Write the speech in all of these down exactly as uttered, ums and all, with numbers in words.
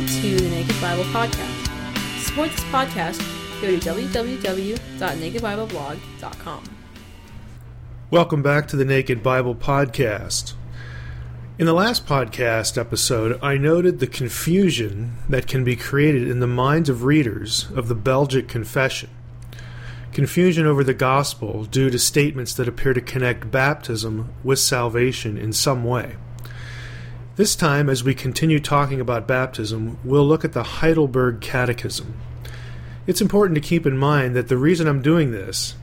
listening to the Naked Bible Podcast. To support this podcast, go to w w w dot naked bible blog dot com. Welcome back to the Naked Bible Podcast. In the last podcast episode, I noted the confusion that can be created in the minds of readers of the Belgic Confession. Confusion over the gospel due to statements that appear to connect baptism with salvation in some way. This time, as we continue talking about baptism, we'll look at the Heidelberg Catechism. It's important to keep in mind that the reason I'm doing this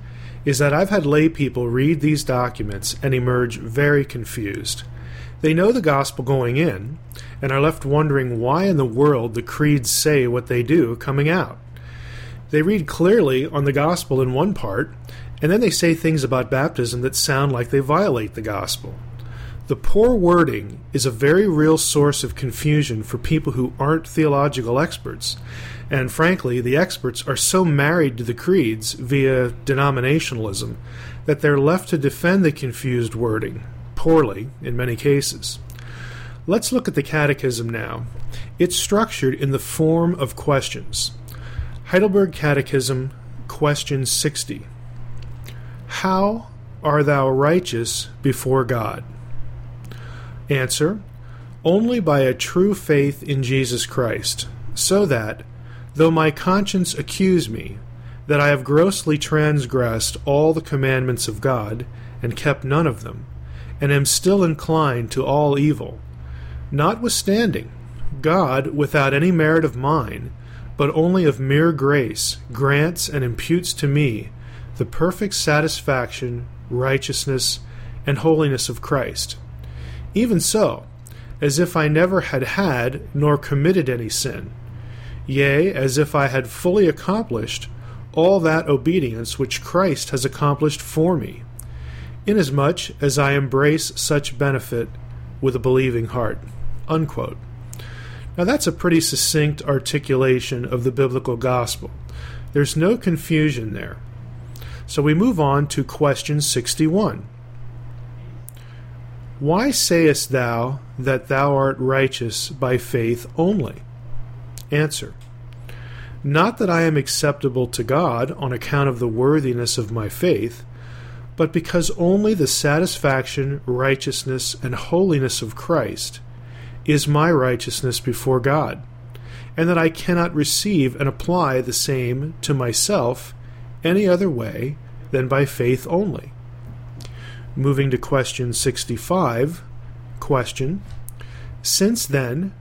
is that I've had lay people read these documents and emerge very confused. They know the gospel going in, and are left wondering why in the world the creeds say what they do coming out. They read clearly on the gospel in one part, and then they say things about baptism that sound like they violate the gospel. The poor wording is a very real source of confusion for people who aren't theological experts, and frankly, the experts are so married to the creeds via denominationalism that they're left to defend the confused wording. Poorly in many cases. Let's look at the Catechism now. It's structured in the form of questions. Heidelberg Catechism, question sixty. How are thou righteous before God? Answer, only by a true faith in Jesus Christ, so that, though my conscience accuse me, that I have grossly transgressed all the commandments of God, and kept none of them, and am still inclined to all evil. Notwithstanding, God, without any merit of mine, but only of mere grace, grants and imputes to me the perfect satisfaction, righteousness, and holiness of Christ. Even so, as if I never had had nor committed any sin, yea, as if I had fully accomplished all that obedience which Christ has accomplished for me, inasmuch as I embrace such benefit with a believing heart." Unquote. Now that's a pretty succinct articulation of the biblical gospel. There's no confusion there. So we move on to question sixty-one. Why sayest thou that thou art righteous by faith only? Answer. Not that I am acceptable to God on account of the worthiness of my faith, but because only the satisfaction, righteousness, and holiness of Christ is my righteousness before God, and that I cannot receive and apply the same to myself any other way than by faith only. Moving to question sixty-five, question, since then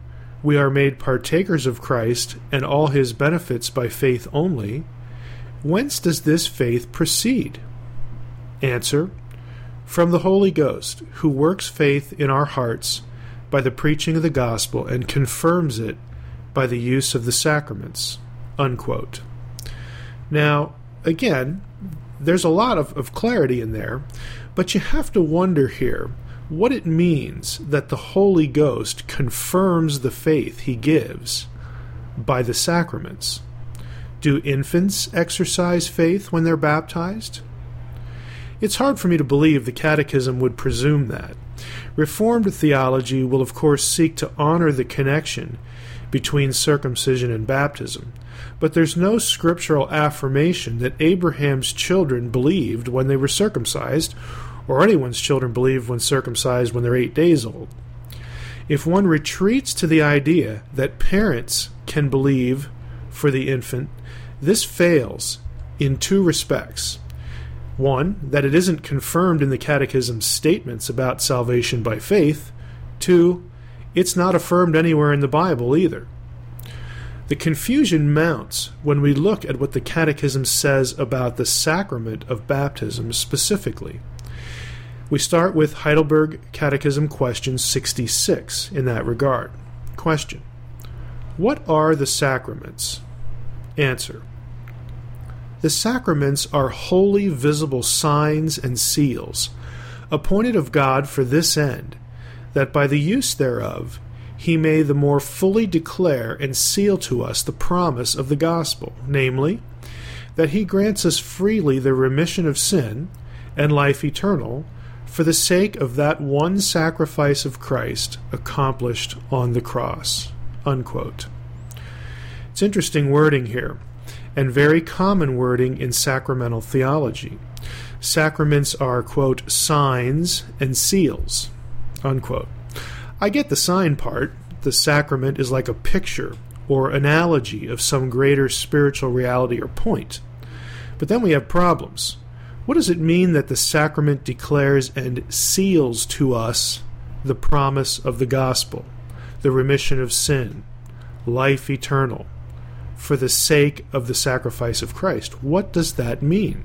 we are made partakers of Christ and all his benefits by faith only, whence does this faith proceed? Answer, from the Holy Ghost, who works faith in our hearts by the preaching of the gospel and confirms it by the use of the sacraments. Unquote. Now, again, there's a lot of, of clarity in there, but you have to wonder here what it means that the Holy Ghost confirms the faith he gives by the sacraments. Do infants exercise faith when they're baptized? It's hard for me to believe the Catechism would presume that. Reformed theology will, of course, seek to honor the connection between circumcision and baptism, but there's no scriptural affirmation that Abraham's children believed when they were circumcised, or anyone's children believed when circumcised when they're eight days old. If one retreats to the idea that parents can believe for the infant, this fails in two respects. One, that it isn't confirmed in the Catechism's statements about salvation by faith. Two, it's not affirmed anywhere in the Bible either. The confusion mounts when we look at what the Catechism says about the sacrament of baptism specifically. We start with Heidelberg Catechism question sixty-six in that regard. Question, what are the sacraments? Answer, the sacraments are holy, visible signs and seals, appointed of God for this end, that by the use thereof he may the more fully declare and seal to us the promise of the gospel, namely, that he grants us freely the remission of sin and life eternal for the sake of that one sacrifice of Christ accomplished on the cross. Unquote. It's interesting wording here, and very common wording in sacramental theology. Sacraments are, quote, signs and seals, unquote. I get the sign part. The sacrament is like a picture or analogy of some greater spiritual reality or point. But then we have problems. What does it mean that the sacrament declares and seals to us the promise of the gospel, the remission of sin, life eternal, for the sake of the sacrifice of Christ? What does that mean?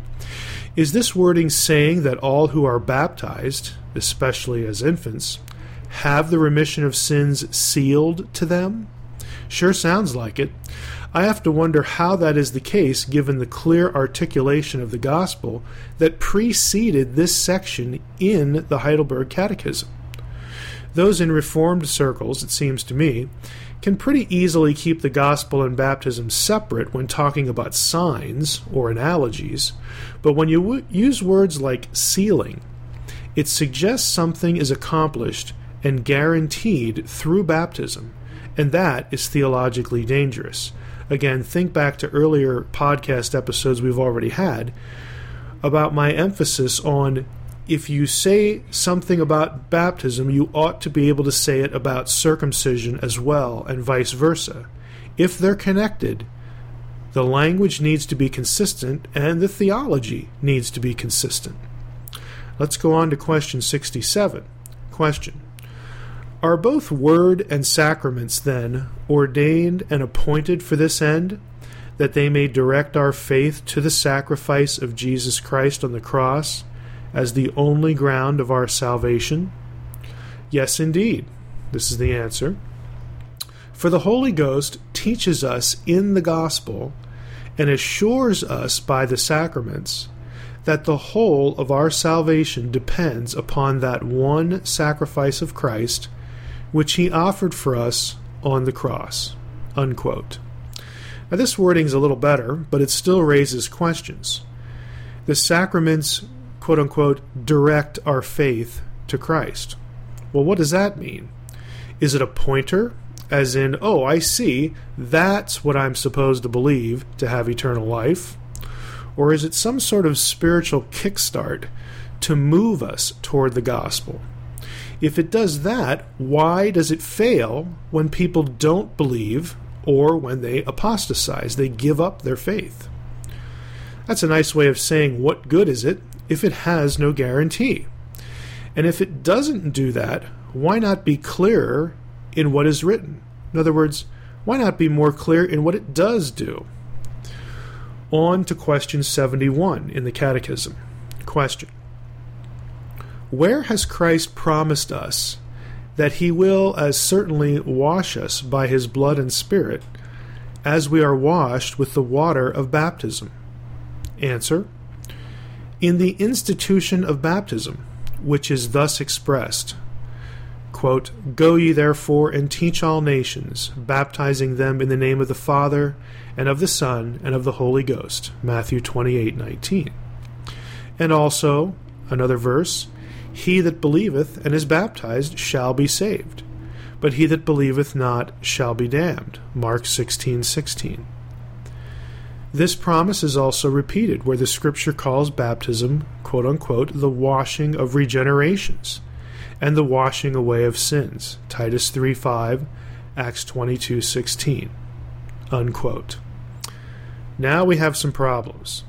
Is this wording saying that all who are baptized, especially as infants, have the remission of sins sealed to them? Sure sounds like it. I have to wonder how that is the case given the clear articulation of the gospel that preceded this section in the Heidelberg Catechism. Those in Reformed circles, it seems to me, can pretty easily keep the gospel and baptism separate when talking about signs or analogies, but when you w- use words like sealing, it suggests something is accomplished and guaranteed through baptism, and that is theologically dangerous. Again, think back to earlier podcast episodes we've already had about my emphasis on if you say something about baptism, you ought to be able to say it about circumcision as well, and vice versa. If they're connected, the language needs to be consistent and the theology needs to be consistent. Let's go on to question sixty-seven. Question: are both word and sacraments, then, ordained and appointed for this end, that they may direct our faith to the sacrifice of Jesus Christ on the cross as the only ground of our salvation? Yes, indeed. This is the answer. For the Holy Ghost teaches us in the gospel and assures us by the sacraments that the whole of our salvation depends upon that one sacrifice of Christ which he offered for us on the cross, unquote. Now, this wording's a little better, but it still raises questions. The sacraments, quote unquote, direct our faith to Christ. Well, what does that mean? Is it a pointer, as in, oh, I see, that's what I'm supposed to believe to have eternal life? Or is it some sort of spiritual kickstart to move us toward the gospel? If it does that, why does it fail when people don't believe or when they apostatize? They give up their faith. That's a nice way of saying what good is it if it has no guarantee? And if it doesn't do that, why not be clearer in what is written? In other words, why not be more clear in what it does do? On to question seventy-one in the Catechism. Question: where has Christ promised us that he will as certainly wash us by his blood and spirit as we are washed with the water of baptism? Answer: in the institution of baptism, which is thus expressed, quote, "Go ye therefore and teach all nations, baptizing them in the name of the Father and of the Son and of the Holy Ghost," Matthew twenty-eight nineteen. And also, another verse, "He that believeth and is baptized shall be saved, but he that believeth not shall be damned," Mark sixteen sixteen. This promise is also repeated where the Scripture calls baptism, quote unquote, "the washing of regenerations and the washing away of sins," Titus three five, Acts twenty-two sixteen, unquote. Now we have some problems.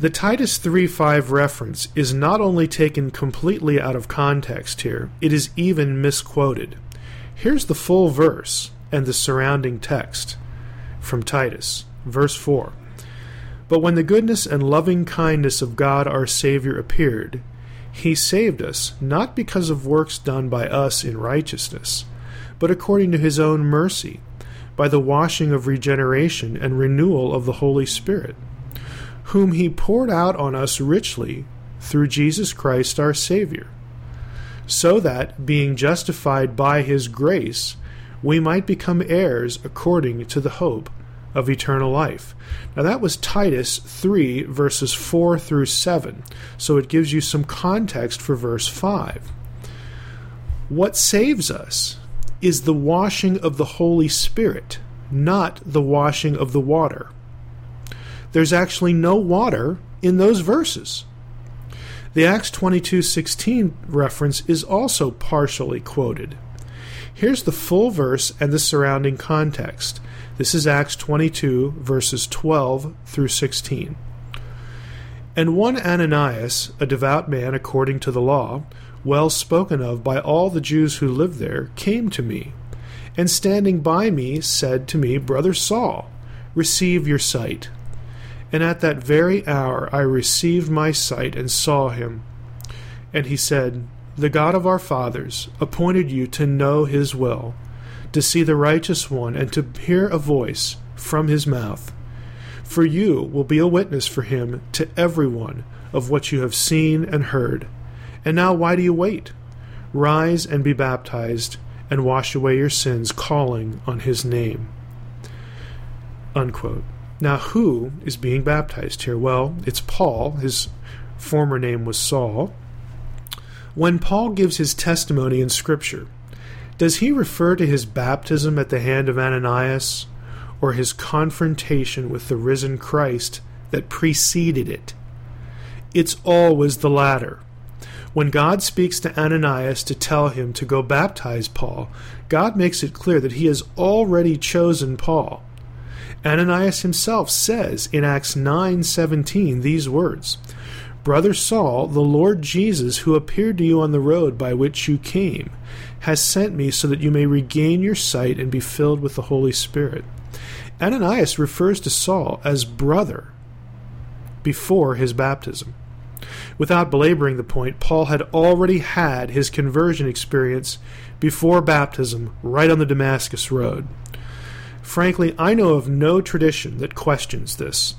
The Titus three five reference is not only taken completely out of context here, it is even misquoted. Here's the full verse and the surrounding text from Titus, verse four. "But when the goodness and loving kindness of God our Savior appeared, he saved us, not because of works done by us in righteousness, but according to his own mercy, by the washing of regeneration and renewal of the Holy Spirit, whom he poured out on us richly through Jesus Christ our Savior, so that, being justified by his grace, we might become heirs according to the hope of eternal life." Now that was Titus three, verses four through seven, so it gives you some context for verse five. What saves us is the washing of the Holy Spirit, not the washing of the water. There's actually no water in those verses. The Acts twenty-two sixteen reference is also partially quoted. Here's the full verse and the surrounding context. This is Acts twenty-two, verses twelve through sixteen. And one Ananias, a devout man according to the law, well spoken of by all the Jews who lived there, came to me, and standing by me said to me, Brother Saul, receive your sight. And at that very hour I received my sight and saw him. And he said, The God of our fathers appointed you to know his will, to see the righteous one, and to hear a voice from his mouth. For you will be a witness for him to everyone of what you have seen and heard. And now why do you wait? Rise and be baptized, and wash away your sins, calling on his name. Unquote. Now, who is being baptized here? Well, it's Paul. His former name was Saul. When Paul gives his testimony in Scripture, does he refer to his baptism at the hand of Ananias or his confrontation with the risen Christ that preceded it? It's always the latter. When God speaks to Ananias to tell him to go baptize Paul, God makes it clear that he has already chosen Paul. Ananias himself says in Acts nine seventeen these words, Brother Saul, the Lord Jesus, who appeared to you on the road by which you came, has sent me so that you may regain your sight and be filled with the Holy Spirit. Ananias refers to Saul as brother before his baptism. Without belaboring the point, Paul had already had his conversion experience before baptism right on the Damascus road. Frankly, I know of no tradition that questions this,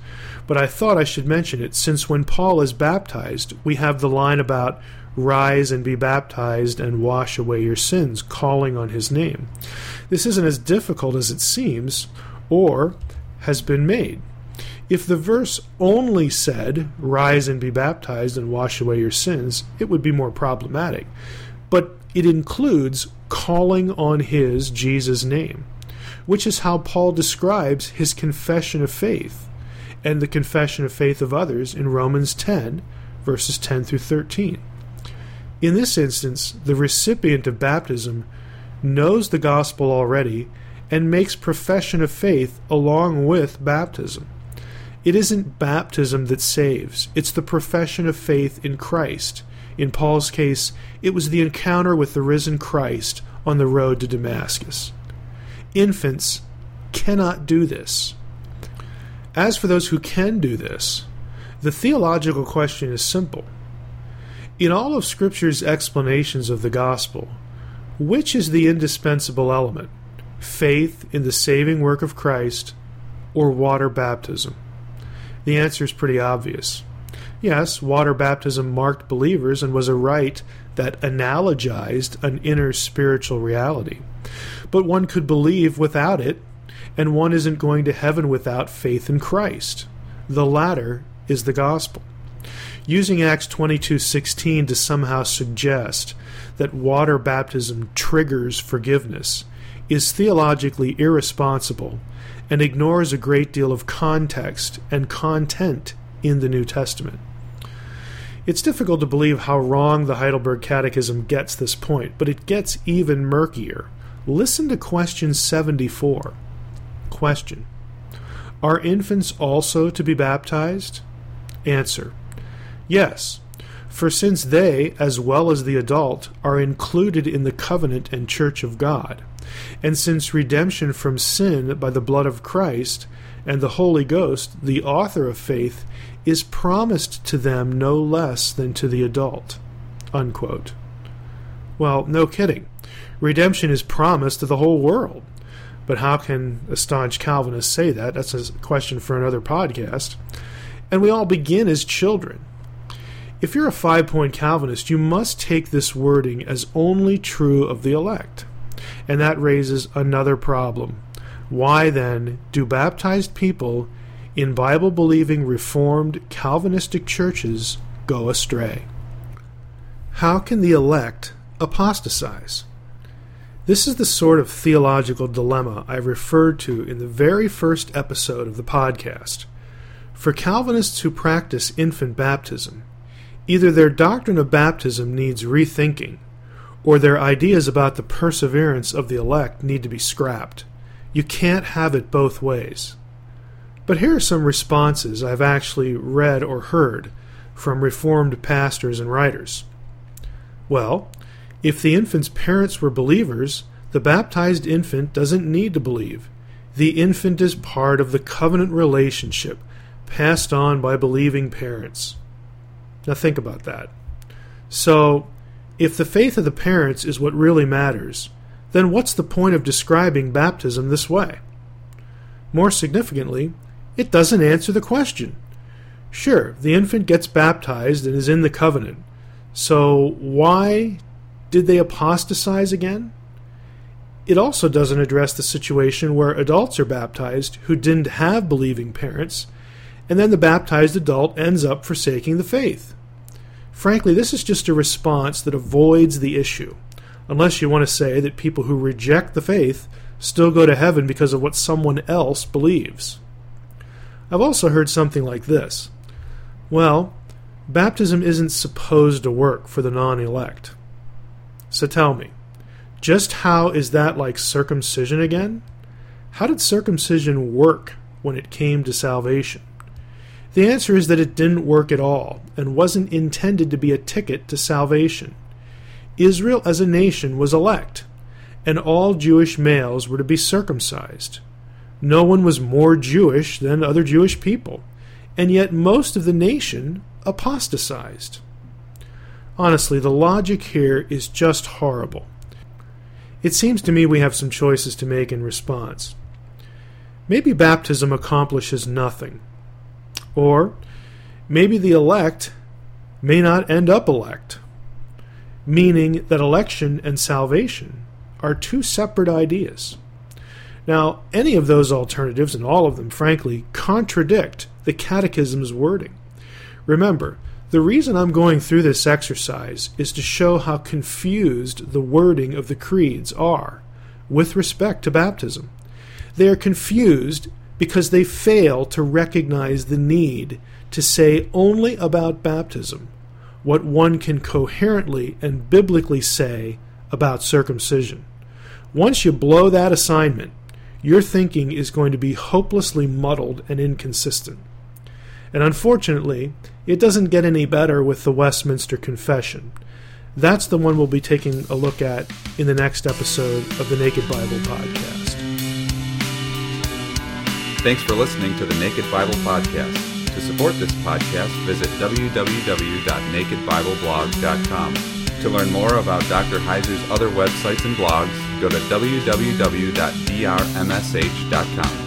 but I thought I should mention it since when Paul is baptized, we have the line about rise and be baptized and wash away your sins, calling on his name. This isn't as difficult as it seems or has been made. If the verse only said, rise and be baptized and wash away your sins, it would be more problematic, but it includes calling on his, Jesus' name, which is how Paul describes his confession of faith and the confession of faith of others in Romans ten, verses ten through thirteen. In this instance, the recipient of baptism knows the gospel already and makes profession of faith along with baptism. It isn't baptism that saves, it's the profession of faith in Christ. In Paul's case, it was the encounter with the risen Christ on the road to Damascus. Infants cannot do this. As for those who can do this, the theological question is simple. In all of Scripture's explanations of the gospel, which is the indispensable element, faith in the saving work of Christ or water baptism? The answer is pretty obvious. Yes, water baptism marked believers and was a rite that analogized an inner spiritual reality. But one could believe without it, and one isn't going to heaven without faith in Christ. The latter is the gospel. Using Acts twenty-two sixteen to somehow suggest that water baptism triggers forgiveness is theologically irresponsible and ignores a great deal of context and content in the New Testament. It's difficult to believe how wrong the Heidelberg Catechism gets this point, but it gets even murkier. Listen to question seventy-four. Question. Are infants also to be baptized? Answer. Yes, for since they, as well as the adult, are included in the covenant and church of God, and since redemption from sin by the blood of Christ and the Holy Ghost, the author of faith, is promised to them no less than to the adult. Unquote. Well, no kidding. Redemption is promised to the whole world. But how can a staunch Calvinist say that? That's a question for another podcast. And we all begin as children. If you're a five-point Calvinist, you must take this wording as only true of the elect. And that raises another problem. Why, then, do baptized people in Bible-believing Reformed Calvinistic churches go astray? How can the elect apostatize? This is the sort of theological dilemma I referred to in the very first episode of the podcast. For Calvinists who practice infant baptism, either their doctrine of baptism needs rethinking, or their ideas about the perseverance of the elect need to be scrapped. You can't have it both ways. But here are some responses I've actually read or heard from Reformed pastors and writers. Well, if the infant's parents were believers, the baptized infant doesn't need to believe. The infant is part of the covenant relationship passed on by believing parents. Now think about that. So, if the faith of the parents is what really matters, then what's the point of describing baptism this way? More significantly, it doesn't answer the question. Sure, the infant gets baptized and is in the covenant. So why did they apostatize again? It also doesn't address the situation where adults are baptized who didn't have believing parents, and then the baptized adult ends up forsaking the faith. Frankly, this is just a response that avoids the issue, unless you want to say that people who reject the faith still go to heaven because of what someone else believes. I've also heard something like this. Well, baptism isn't supposed to work for the non-elect. So tell me, just how is that like circumcision again? How did circumcision work when it came to salvation? The answer is that it didn't work at all and wasn't intended to be a ticket to salvation. Israel as a nation was elect, and all Jewish males were to be circumcised. No one was more Jewish than other Jewish people, and yet most of the nation apostatized. Honestly, the logic here is just horrible. It seems to me we have some choices to make in response. Maybe baptism accomplishes nothing. Or maybe the elect may not end up elect, meaning that election and salvation are two separate ideas. Now, any of those alternatives, and all of them, frankly, contradict the Catechism's wording. Remember, the reason I'm going through this exercise is to show how confused the wording of the creeds are with respect to baptism. They are confused because they fail to recognize the need to say only about baptism what one can coherently and biblically say about circumcision. Once you blow that assignment, your thinking is going to be hopelessly muddled and inconsistent. And unfortunately, it doesn't get any better with the Westminster Confession. That's the one we'll be taking a look at in the next episode of the Naked Bible Podcast. Thanks for listening to the Naked Bible Podcast. To support this podcast, visit w w w dot naked bible blog dot com. To learn more about Doctor Heiser's other websites and blogs, go to w w w dot d r m s h dot com.